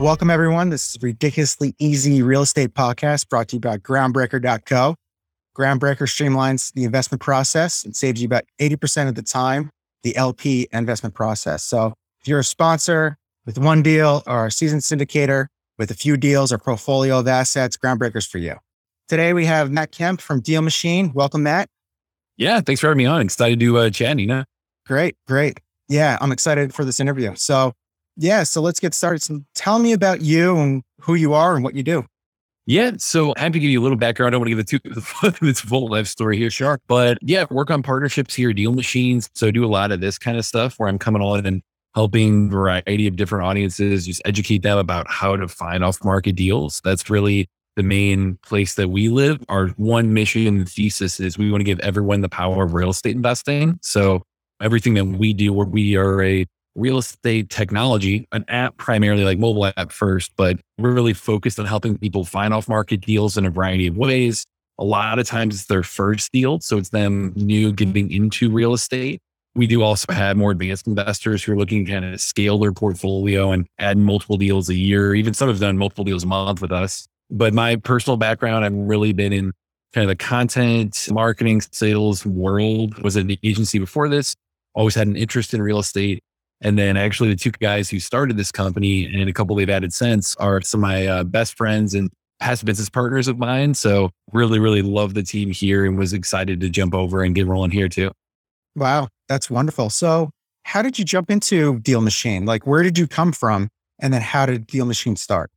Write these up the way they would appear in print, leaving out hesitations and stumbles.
Welcome, everyone. This is Ridiculously Easy Real Estate Podcast brought to you by Groundbreaker.co. Groundbreaker streamlines the investment process and saves you about 80% of the time, the LP investment process. So if you're a sponsor with one deal or a seasoned syndicator with a few deals or portfolio of assets, Groundbreaker's for you. Today, we have Matt Kamp from Deal Machine. Welcome, Matt. Yeah, thanks for having me on. Excited to chat, Nina. Great. Yeah, I'm excited for this interview. So let's get started. So tell me about you and who you are and what you do. Yeah. So I have to give you a little background. I don't want to give this full life story here. Sure. But yeah, work on partnerships here, Deal Machines. So I do a lot of this kind of stuff where I'm coming on and helping a variety of different audiences, just educate them about how to find off-market deals. That's really the main place that we live. Our one mission and thesis is we want to give everyone the power of real estate investing. So everything that we do, where we are a real estate technology, an app primarily, like mobile app first, but we're really focused on helping people find off-market deals in a variety of ways. A lot of times it's their first deal, so it's them new getting into real estate. We do also have more advanced investors who are looking to kind of scale their portfolio and add multiple deals a year. Even some have done multiple deals a month with us. But my personal background, I've really been in kind of the content, marketing, sales world. Was at the agency before this. Always had an interest in real estate. And then actually the two guys who started this company and a couple they've added since are some of my best friends and past business partners of mine. So really, really love the team here and was excited to jump over and get rolling here too. Wow. That's wonderful. So how did you jump into Deal Machine? Like, where did you come from? And then how did Deal Machine start?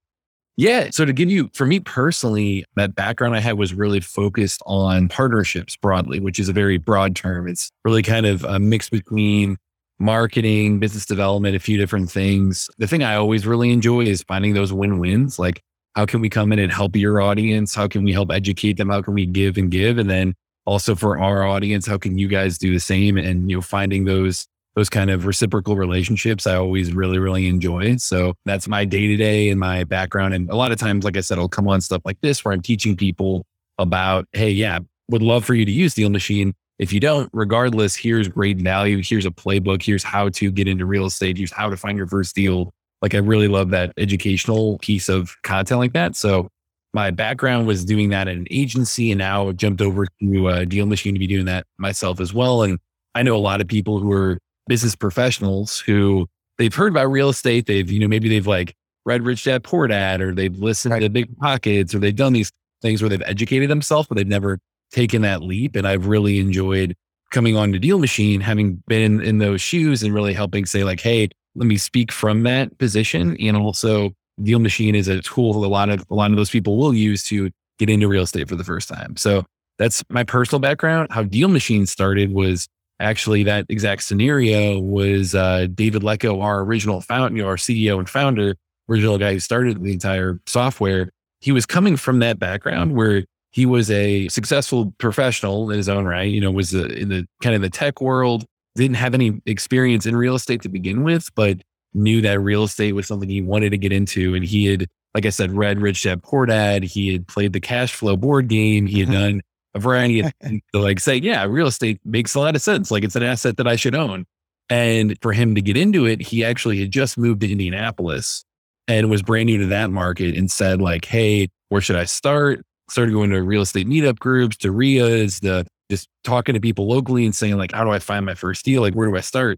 Yeah. So to give you, for me personally, that background I had was really focused on partnerships broadly, which is a very broad term. It's really kind of a mix between marketing, business development, a few different things. The thing I always really enjoy is finding those win-wins. Like, how can we come in and help your audience? How can we help educate them? How can we give and give? And then also for our audience, how can you guys do the same? And, you know, finding those kind of reciprocal relationships, I always really, really enjoy. So that's my day-to-day and my background. And a lot of times, like I said, I'll come on stuff like this where I'm teaching people about, hey, yeah, would love for you to use Deal Machine. If you don't, regardless, here's great value. Here's a playbook. Here's how to get into real estate. Here's how to find your first deal. Like, I really love that educational piece of content like that. So my background was doing that at an agency, and now I've jumped over to Deal Machine to be doing that myself as well. And I know a lot of people who are business professionals who they've heard about real estate. They've, you know, maybe they've like read Rich Dad Poor Dad, or they've listened to Big Pockets, or they've done these things where they've educated themselves, but they've never taken that leap. And I've really enjoyed coming on to Deal Machine, having been in those shoes and really helping say like, hey, let me speak from that position. And also Deal Machine is a tool that a lot of those people will use to get into real estate for the first time. So that's my personal background. How Deal Machine started was actually that exact scenario was David Lecko, our original founder, our CEO and founder, original guy who started the entire software. He was coming from that background where he was a successful professional in his own right, you know, was in the kind of the tech world, didn't have any experience in real estate to begin with, but knew that real estate was something he wanted to get into. And he had, like I said, read Rich Dad Poor Dad. He had played the cash flow board game. He had done a variety of things to like say, yeah, real estate makes a lot of sense. Like, it's an asset that I should own. And for him to get into it, he actually had just moved to Indianapolis and was brand new to that market and said like, hey, where should I start? Started going to real estate meetup groups, to RIAs, just talking to people locally and saying like, how do I find my first deal? Like, where do I start?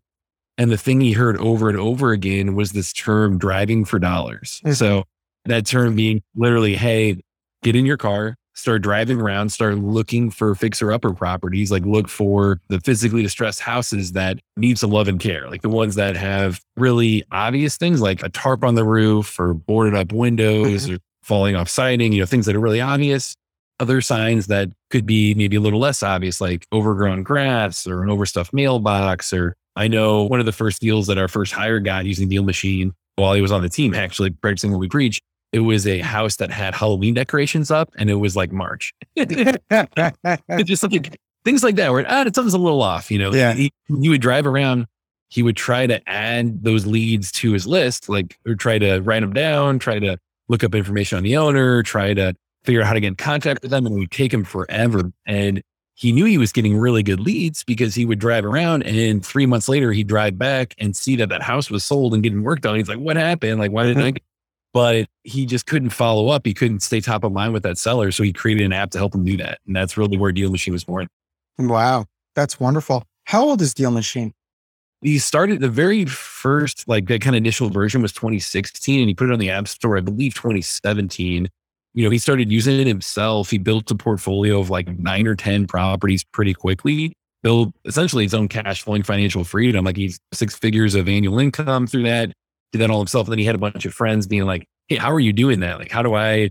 And the thing he heard over and over again was this term, driving for dollars. Mm-hmm. So that term being literally, hey, get in your car, start driving around, start looking for fixer upper properties, like look for the physically distressed houses that need some love and care. Like the ones that have really obvious things like a tarp on the roof or boarded up windows or falling off siding, you know, things that are really obvious. Other signs that could be maybe a little less obvious, like overgrown grass or an overstuffed mailbox. Or I know one of the first deals that our first hire got using Deal Machine while he was on the team, actually practicing what we preach, it was a house that had Halloween decorations up and it was like March. It's just like things like that where something's a little off, you know. Yeah. He would drive around. He would try to add those leads to his list, like, or try to write them down, try to look up information on the owner, try to figure out how to get in contact with them. And it would take him forever. And he knew he was getting really good leads because he would drive around and 3 months later he'd drive back and see that house was sold and getting worked on. He's like, what happened? Like, why didn't I? But he just couldn't follow up. He couldn't stay top of mind with that seller. So he created an app to help him do that. And that's really where Deal Machine was born. Wow. That's wonderful. How old is Deal Machine? He started the very first, like that kind of initial version was 2016 and he put it on the App Store, I believe 2017. You know, he started using it himself. He built a portfolio of like 9 or 10 properties pretty quickly, built essentially his own cash flowing financial freedom. Like he's 6 figures of annual income through that. Did that all himself. And then he had a bunch of friends being like, hey, how are you doing that? Like, how do you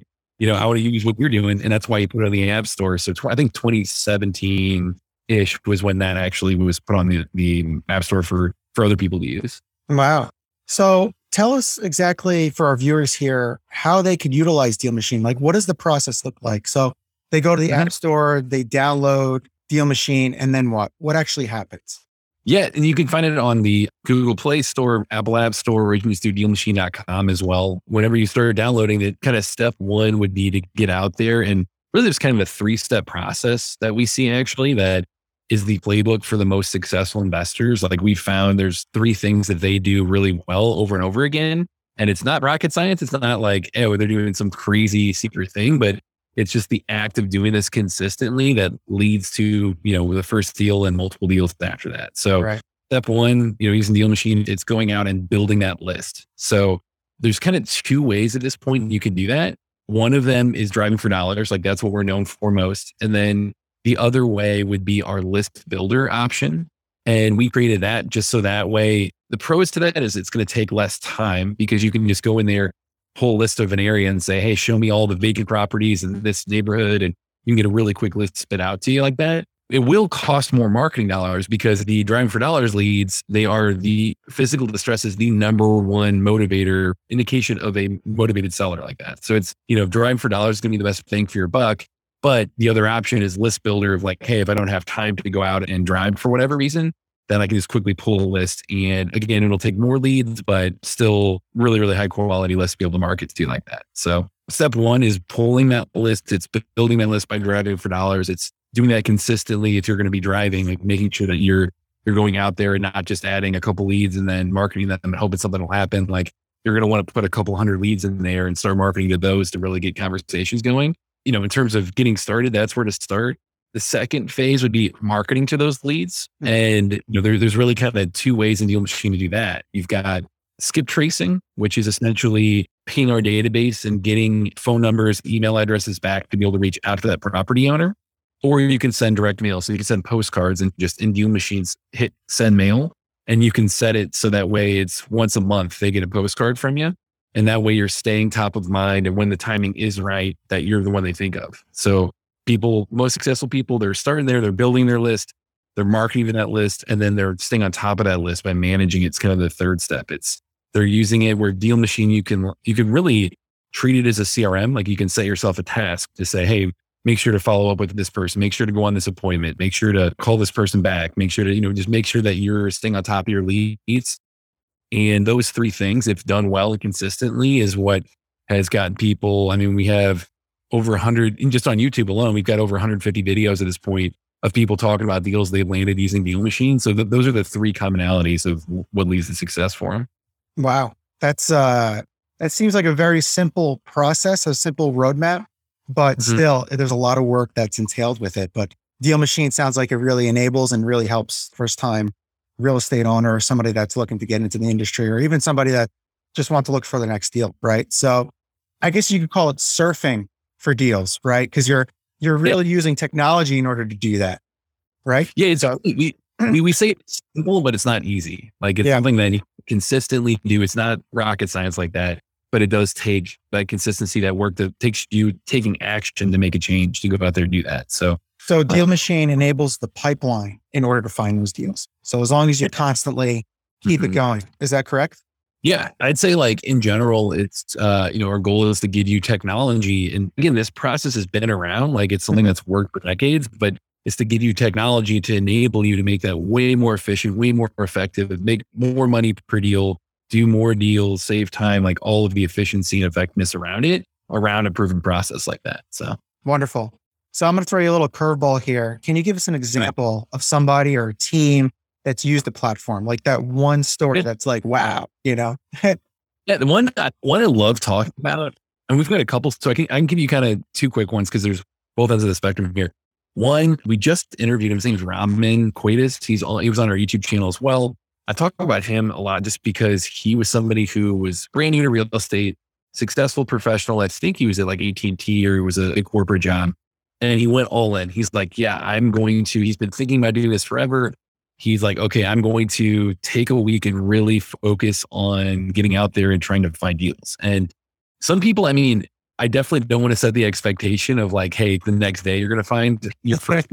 use what you're doing? And that's why he put it on the App Store. So I think 2017-ish was when that actually was put on the App Store for other people to use. Wow. So tell us exactly for our viewers here, how they could utilize Deal Machine. Like, what does the process look like? So they go to the App Store, they download Deal Machine, and then what? What actually happens? Yeah. And you can find it on the Google Play Store, Apple App Store, or you can just do dealmachine.com as well. Whenever you start downloading it, kind of step one would be to get out there. And really there's kind of a 3-step process that we see actually that is the playbook for the most successful investors. Like we found there's 3 things that they do really well over and over again. And it's not rocket science. It's not like, oh, they're doing some crazy secret thing, but it's just the act of doing this consistently that leads to, you know, the first deal and multiple deals after that. So Step one, you know, using Deal Machine, it's going out and building that list. So there's kind of 2 ways at this point you can do that. One of them is driving for dollars. Like that's what we're known for most. And then the other way would be our list builder option. And we created that just so that way the pros to that is it's going to take less time because you can just go in there, whole list of an area and say, hey, show me all the vacant properties in this neighborhood. And you can get a really quick list spit out to you like that. It will cost more marketing dollars because the driving for dollars leads, they are the physical distress is the #1 motivator indication of a motivated seller like that. So it's, you know, driving for dollars is going to be the best bang for your buck. But the other option is list builder of like, hey, if I don't have time to go out and drive for whatever reason, then I can just quickly pull a list. And again, it'll take more leads, but still really, really high quality list to be able to market to like that. So step one is pulling that list. It's building that list by driving for dollars. It's doing that consistently. If you're going to be driving, like making sure that you're going out there and not just adding a couple leads and then marketing them and hoping something will happen. Like you're going to want to put a couple hundred leads in there and start marketing to those to really get conversations going. You know, in terms of getting started, that's where to start. The second phase would be marketing to those leads. And you know, there's really kind of 2 ways in Deal Machine to do that. You've got skip tracing, which is essentially pinging our database and getting phone numbers, email addresses back to be able to reach out to that property owner. Or you can send direct mail. So you can send postcards and just in Deal Machines, hit send mail. And you can set it so that way it's once a month, they get a postcard from you. And that way you're staying top of mind. And when the timing is right, that you're the one they think of. So people, most successful people, they're starting there, they're building their list, they're marketing to that list, and then they're staying on top of that list by managing. It's kind of the third step. They're using it where Deal Machine, you can really treat it as a CRM. Like you can set yourself a task to say, hey, make sure to follow up with this person, make sure to go on this appointment, make sure to call this person back, make sure to, you know, just make sure that you're staying on top of your leads. And those 3 things, if done well and consistently, is what has gotten people. I mean, we have over 100, and just on YouTube alone, we've got over 150 videos at this point of people talking about deals they've landed using Deal Machine. So those are the 3 commonalities of what leads to success for them. Wow. That seems like a very simple process, a simple roadmap, but still there's a lot of work that's entailed with it. But Deal Machine sounds like it really enables and really helps first time real estate owner or somebody that's looking to get into the industry or even somebody that just wants to look for the next deal. Right. So I guess you could call it surfing for deals, right? Because you're really using technology in order to do that, right? Yeah, it's we say it's simple, but it's not easy. Like it's something that you consistently do. It's not rocket science like that, but it does take that consistency, that work that takes you taking action to make a change to go out there and do that. So Deal Machine enables the pipeline in order to find those deals. So as long as you constantly keep it going, is that correct? Yeah, I'd say like in general, it's, you know, our goal is to give you technology. And again, this process has been around, like it's something that's worked for decades, but it's to give you technology to enable you to make that way more efficient, way more effective, make more money per deal, do more deals, save time, like all of the efficiency and effectiveness around it, around a proven process like that. So wonderful. So I'm going to throw you a little curveball here. Can you give us an example of somebody or a team that's used the platform, like that one story that's like, wow, you know? Yeah, the one I love talking about, and we've got a couple, so I can give you kind of two quick ones because there's both ends of the spectrum here. One, we just interviewed him. His name is Rahman Kwaitis. He was on our YouTube channel as well. I talk about him a lot just because he was somebody who was brand new to real estate, successful professional. I think he was at like AT&T or he was a corporate job. And he went all in. He's like, yeah, I'm going to, he's been thinking about doing this forever. He's like, okay, I'm going to take a week and really focus on getting out there and trying to find deals. And some people, I mean, I definitely don't want to set the expectation of like, hey, the next day you're going to find your friend.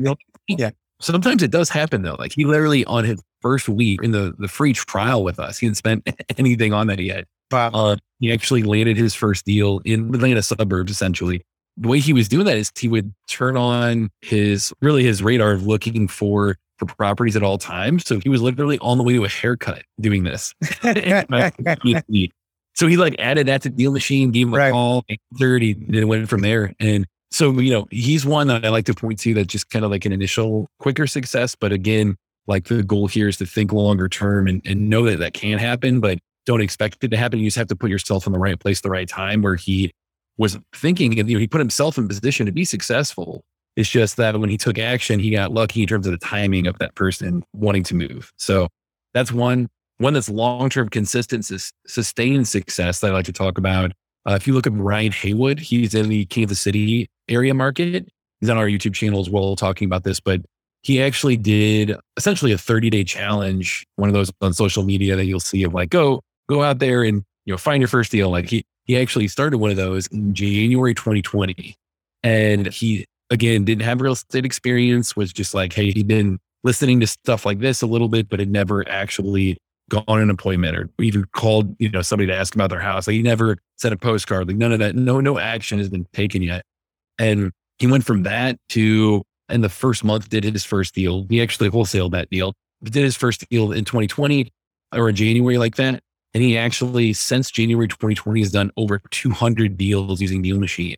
Yeah. Sometimes it does happen though. Like he literally on his first week in the free trial with us, he didn't spend anything on that yet. Wow. He actually landed his first deal in Atlanta suburbs, essentially. The way he was doing that is he would turn on his radar of looking for properties at all times. So he was literally on the way to a haircut doing this. So he like added that to Deal Machine, gave him a call, answered, and then went from there. And so, you know, he's one that I like to point to that just kind of like an initial quicker success. But again, like the goal here is to think longer term and know that that can happen, but don't expect it to happen. You just have to put yourself in the right place, the right time where he was thinking, and you know, he put himself in position to be successful. It's just that when he took action, he got lucky in terms of the timing of that person wanting to move. So that's one. One that's long-term consistency, sustained success that I like to talk about. If you look at Ryan Haywood, he's in the Kansas City area market. He's on our YouTube channel as well talking about this, but he actually did essentially a 30-day challenge, one of those on social media that you'll see of like, go out there and you know find your first deal. Like he actually started one of those in January 2020. And he, again, didn't have real estate experience, was just like, hey, he'd been listening to stuff like this a little bit, but had never actually gone on an appointment or even called, you know, somebody to ask about their house. Like he never sent a postcard, like none of that, no action has been taken yet. And he went from that to, in the first month, did his first deal. He actually wholesaled that deal, but did his first deal in 2020 or in January like that. And he actually, since January 2020, has done over 200 deals using Deal Machine.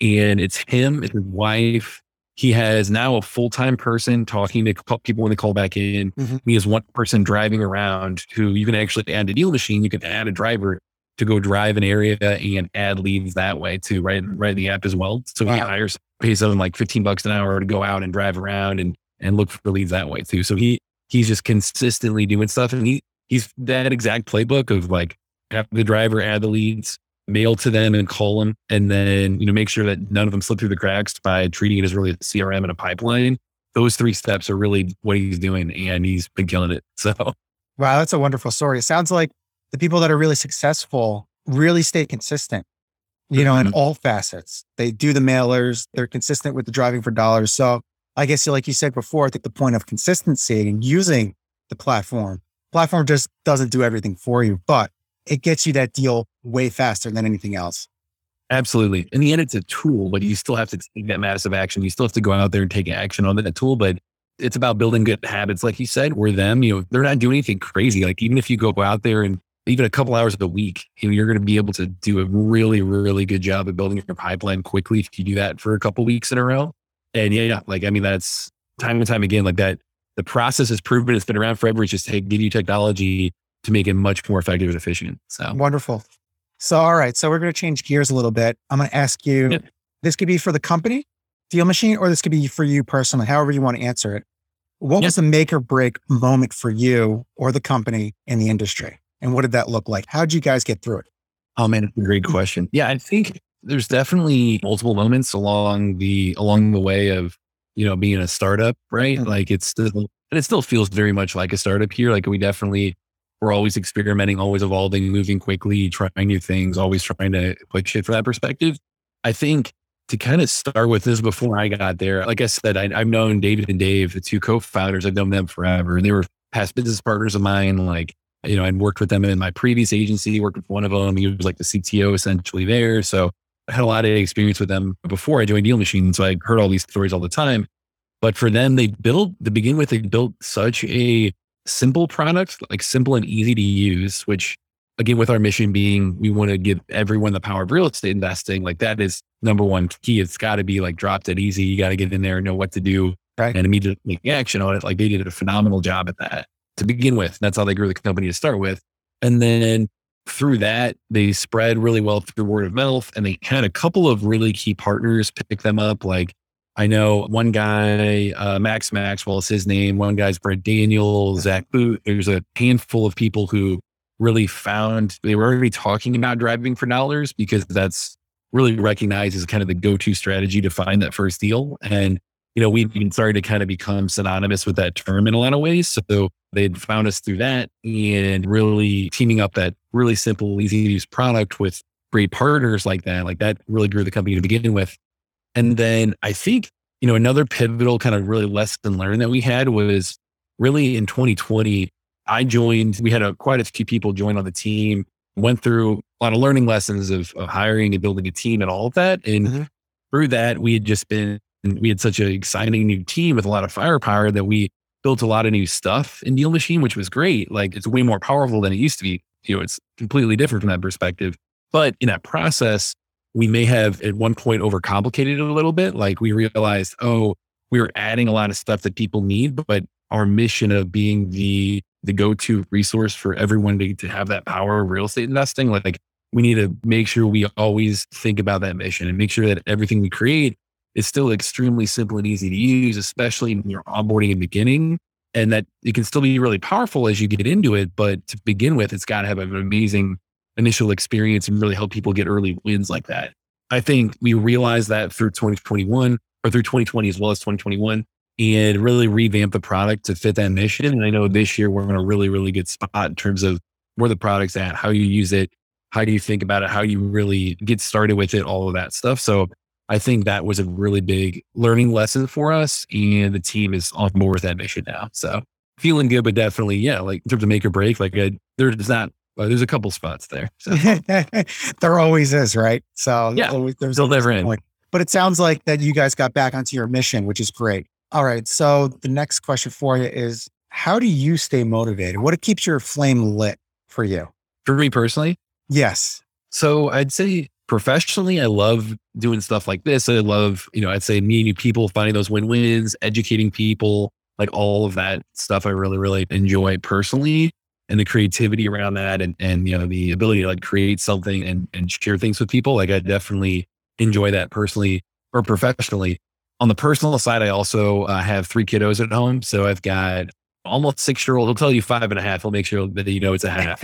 And it's him, it's his wife. He has now a full-time person talking to people when they call back in. Mm-hmm. He has one person driving around who you can actually add to Deal Machine. You can add a driver to go drive an area and add leads that way too, right in the app as well. So he hires, pays them like $15 an hour to go out and drive around and look for leads that way too. So he's just consistently doing stuff. And he's that exact playbook of like have the driver add the leads, mail to them and call them, and then, you know, make sure that none of them slip through the cracks by treating it as really a CRM and a pipeline. Those three steps are really what he's doing, and he's been killing it. So, wow, that's a wonderful story. It sounds like the people that are really successful really stay consistent, you know, in all facets. They do the mailers, they're consistent with the driving for dollars. So I guess like you said before, I think the point of consistency and using the platform just doesn't do everything for you, but it gets you that deal way faster than anything else. Absolutely. In the end, it's a tool, but you still have to take that massive action. You still have to go out there and take action on that tool, but it's about building good habits. Like you said, where them, you know, they're not doing anything crazy. Like even if you go out there and even a couple hours of the week, you know, you're going to be able to do a really, really good job of building your pipeline quickly. If you do that for a couple weeks in a row. And yeah, like, I mean, that's time and time again, like that, the process has proven it's been around forever. It's just give you technology to make it much more effective and efficient. So wonderful. So, all right. So we're going to change gears a little bit. I'm going to ask you, This could be for the company, Deal Machine, or this could be for you personally, however you want to answer it. What was the make or break moment for you or the company in the industry? And what did that look like? How'd you guys get through it? Oh man, it's a great question. Yeah. I think there's definitely multiple moments along the way of, you know, being a startup, right? Mm-hmm. Like it still feels very much like a startup here. Like we're always experimenting, always evolving, moving quickly, trying new things, always trying to push it from that perspective. I think to kind of start with this before I got there, like I said, I've known David and Dave, the two co-founders. I've known them forever. And they were past business partners of mine. Like, you know, I'd worked with them in my previous agency, worked with one of them. He was like the CTO essentially there. So I had a lot of experience with them before I joined Deal Machine. So I heard all these stories all the time. But for them, they built such a simple products, like simple and easy to use, which again, with our mission being, we want to give everyone the power of real estate investing. Like that is number one key. It's got to be like drop dead easy. You got to get in there and know what to do and immediately make action on it. Like they did a phenomenal job at that to begin with. That's how they grew the company to start with. And then through that, they spread really well through word of mouth, and they had a couple of really key partners pick them up. Like, I know one guy, Max Maxwell is his name. One guy's Brett Daniel, Zach Boot. There's a handful of people who really found, they were already talking about driving for dollars because that's really recognized as kind of the go-to strategy to find that first deal. And, you know, we've been starting to kind of become synonymous with that term in a lot of ways. So they'd found us through that, and really teaming up that really simple, easy to use product with great partners like that really grew the company to begin with. And then I think, you know, another pivotal kind of really lesson learned that we had was really in 2020, I joined, we had quite a few people join on the team, went through a lot of learning lessons of hiring and building a team and all of that. And through that, we had such an exciting new team with a lot of firepower that we built a lot of new stuff in Deal Machine, which was great. Like, it's way more powerful than it used to be. You know, it's completely different from that perspective. But in that process, we may have at one point overcomplicated it a little bit. Like, we realized, we were adding a lot of stuff that people need, but our mission of being the go-to resource for everyone to have that power of real estate investing, like we need to make sure we always think about that mission and make sure that everything we create is still extremely simple and easy to use, especially when you're onboarding and beginning, and that it can still be really powerful as you get into it. But to begin with, it's got to have an amazing initial experience and really help people get early wins like that. I think we realized that through 2021 or through 2020 as well as 2021, and really revamped the product to fit that mission. And I know this year we're in a really, really good spot in terms of where the product's at, how you use it, how do you think about it, how you really get started with it, all of that stuff. So I think that was a really big learning lesson for us, and the team is on board with that mission now. So feeling good, but definitely, like in terms of make or break, there's a couple spots there. So. There always is, right? So yeah, they'll never end. But it sounds like that you guys got back onto your mission, which is great. All right. So the next question for you is, how do you stay motivated? What keeps your flame lit for you? For me personally? Yes. So I'd say, professionally, I love doing stuff like this. I love, I'd say meeting new people, finding those win-wins, educating people, like all of that stuff I really, really enjoy personally, and the creativity around that and the ability to like create something and share things with people. Like, I definitely enjoy that personally or professionally. On the personal side, I also have three kiddos at home. So I've got almost 6-year-old. He'll tell you 5.5. He'll make sure that it's a half.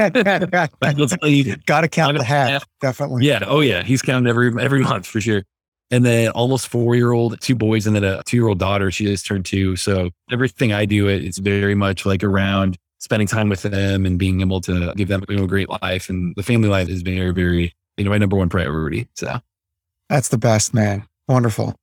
He'll tell you, gotta count the half. Definitely. Yeah. Oh yeah. He's counting every month for sure. And then almost 4-year-old, 2 boys, and then a 2-year-old daughter. She just turned 2. So everything I do, it's very much like around spending time with them and being able to give them a great life. And the family life is very, very, my number one priority. So that's the best, man. Wonderful.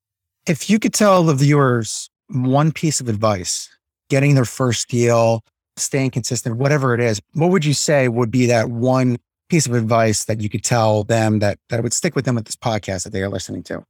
If you could tell the viewers one piece of advice, getting their first deal, staying consistent, whatever it is, what would you say would be that one piece of advice that you could tell them that would stick with them with this podcast that they are listening to?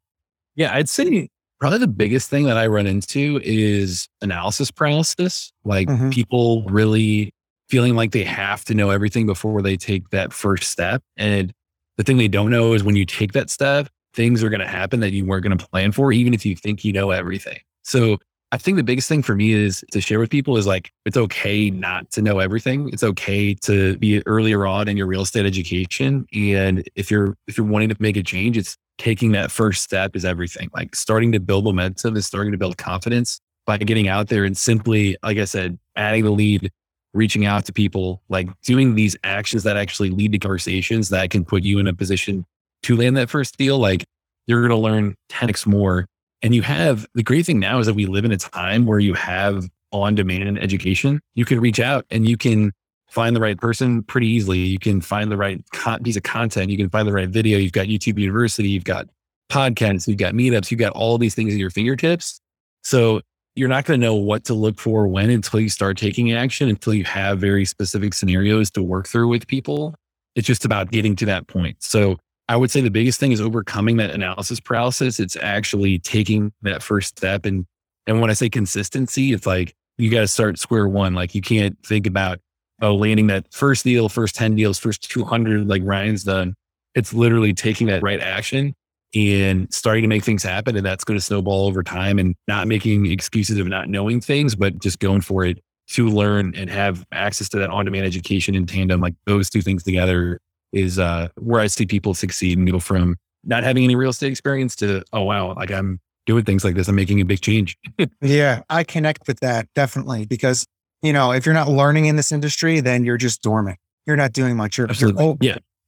Yeah, I'd say probably the biggest thing that I run into is analysis paralysis, like people really feeling like they have to know everything before they take that first step. And the thing they don't know is when you take that step, things are going to happen that you weren't going to plan for, even if you think you know everything. So I think the biggest thing for me is to share with people is like, it's okay not to know everything. It's okay to be earlier on in your real estate education. And if you're wanting to make a change, it's taking that first step is everything. Like, starting to build momentum is starting to build confidence by getting out there and simply, like I said, adding the lead, reaching out to people, like doing these actions that actually lead to conversations that can put you in a position to land that first deal. Like, you're going to learn 10x more. And you have, the great thing now is that we live in a time where you have on-demand education. You can reach out and you can find the right person pretty easily. You can find the right piece of content. You can find the right video. You've got YouTube University. You've got podcasts. You've got meetups. You've got all these things at your fingertips. So you're not going to know what to look for when until you start taking action, until you have very specific scenarios to work through with people. It's just about getting to that point. So I would say the biggest thing is overcoming that analysis paralysis. It's actually taking that first step. And when I say consistency, it's like, you got to start square one. Like, you can't think about, landing that first deal, first 10 deals, first 200, like Ryan's done. It's literally taking that right action and starting to make things happen. And that's going to snowball over time, and not making excuses of not knowing things, but just going for it to learn and have access to that on-demand education in tandem. Like, those two things together is where I see people succeed and go from not having any real estate experience to, oh, wow, like I'm doing things like this. I'm making a big change. Yeah, I connect with that definitely because, you know, if you're not learning in this industry, then you're just dormant. You're not doing much. You're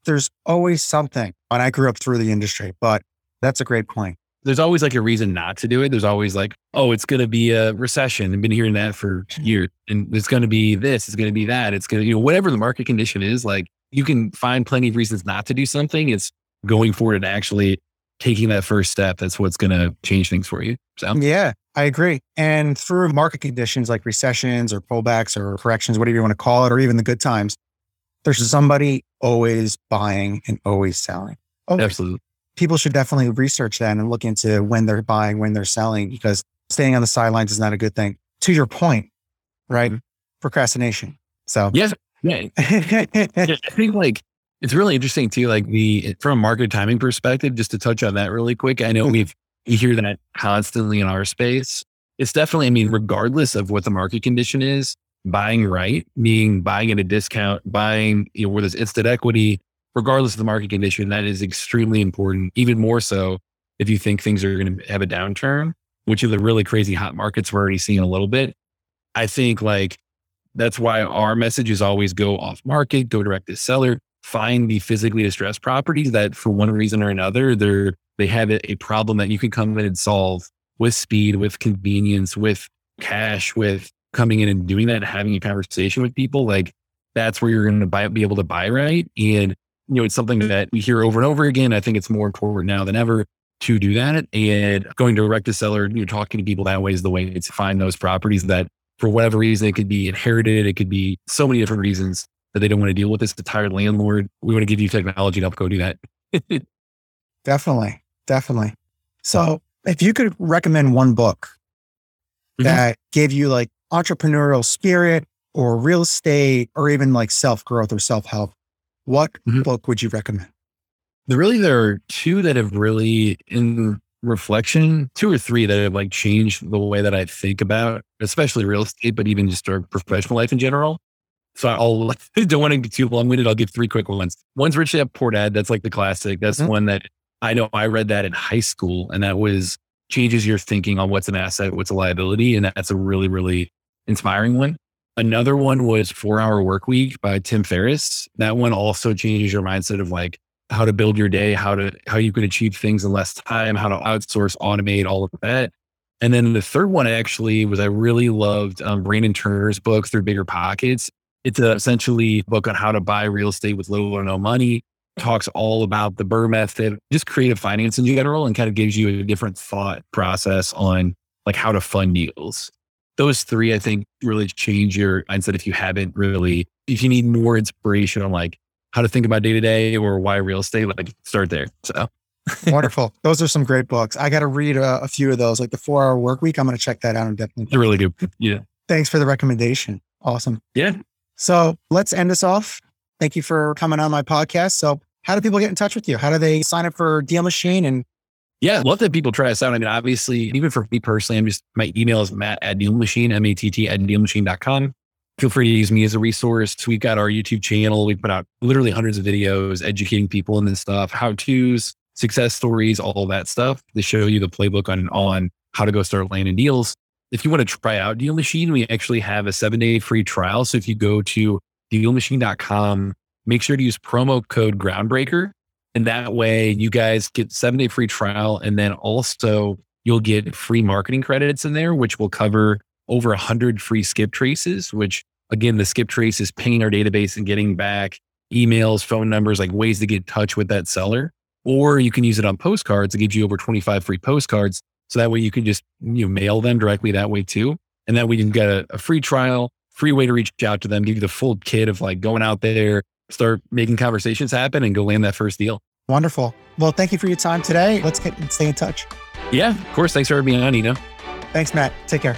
There's always something. And I grew up through the industry, but that's a great point. There's always like a reason not to do it. There's always like, oh, it's going to be a recession. I've been hearing that for years. And it's going to be this, it's going to be that. It's going to, you know, whatever the market condition is, like you can find plenty of reasons not to do something. It's going forward and actually taking that first step. That's what's going to change things for you. So yeah, I agree. And through market conditions like recessions or pullbacks or corrections, whatever you want to call it, or even the good times, there's somebody always buying and always selling. Oh, absolutely. People should definitely research that and look into when they're buying, when they're selling, because staying on the sidelines is not a good thing. To your point, right? Mm-hmm. Procrastination. So yes, yeah. I think like it's really interesting too. Like from a market timing perspective, just to touch on that really quick. I know you hear that constantly in our space. It's definitely, I mean, regardless of what the market condition is, buying right, meaning buying at a discount, buying, you know, where there's instant equity. Regardless of the market condition, that is extremely important, even more so if you think things are going to have a downturn, which are the really crazy hot markets we're already seeing a little bit. I think like that's why our message is always go off market, go direct to seller, find the physically distressed properties that for one reason or another, they have a problem that you can come in and solve with speed, with convenience, with cash, with coming in and doing that, having a conversation with people. Like that's where you're going to be able to buy right. And you know, it's something that we hear over and over again. I think it's more important now than ever to do that. And going direct to seller, you're talking to people that way is the way to find those properties that for whatever reason, it could be inherited. It could be so many different reasons that they don't want to deal with this. The tired landlord. We want to give you technology to help go do that. Definitely. Definitely. So if you could recommend one book that gave you like entrepreneurial spirit or real estate or even like self-growth or self-help, what book would you recommend? There are two that have really, in reflection, two or three that have like changed the way that I think about, especially real estate, but even just our professional life in general. So I don't want to get too long-winded. I'll give three quick ones. One's Rich Dad Poor Dad. That's like the classic. That's one that I know I read that in high school, and that was changes your thinking on what's an asset, what's a liability. And that's a really, really inspiring one. Another one was 4-Hour Workweek by Tim Ferriss. That one also changes your mindset of like how to build your day, how you can achieve things in less time, how to outsource, automate, all of that. And then the third one actually was, I really loved Brandon Turner's book Through Bigger Pockets. It's essentially a book on how to buy real estate with little or no money, talks all about the BRRRR method, just creative finance in general, and kind of gives you a different thought process on like how to fund deals. Those three, I think, really change your mindset if you need more inspiration on like how to think about day-to-day or why real estate, like start there. So wonderful. Those are some great books. I got to read a few of those, like the 4-Hour Workweek. I'm going to check that out. It's really good. Yeah. Thanks for the recommendation. Awesome. Yeah. So let's end this off. Thank you for coming on my podcast. So how do people get in touch with you? How do they sign up for Deal Machine? And yeah, love that people try us out. I mean, obviously, even for me personally, my email is matt@dealmachine, MATT @dealmachine.com. Feel free to use me as a resource. We've got our YouTube channel. We put out literally hundreds of videos, educating people and this stuff, how-tos, success stories, all that stuff. They show you the playbook on how to go start landing deals. If you want to try out Deal Machine, we actually have a 7-day free trial. So if you go to dealmachine.com, make sure to use promo code Groundbreaker. And that way you guys get 7-day free trial. And then also you'll get free marketing credits in there, which will cover over 100 free skip traces, which again, the skip trace is pinging our database and getting back emails, phone numbers, like ways to get in touch with that seller. Or you can use it on postcards. It gives you over 25 free postcards. So that way you can just mail them directly that way too. And that way you get a free trial, free way to reach out to them, give you the full kit of like going out there, start making conversations happen and go land that first deal. Wonderful. Well, thank you for your time today. Let's stay in touch. Yeah, of course. Thanks for being on, Thanks, Matt. Take care.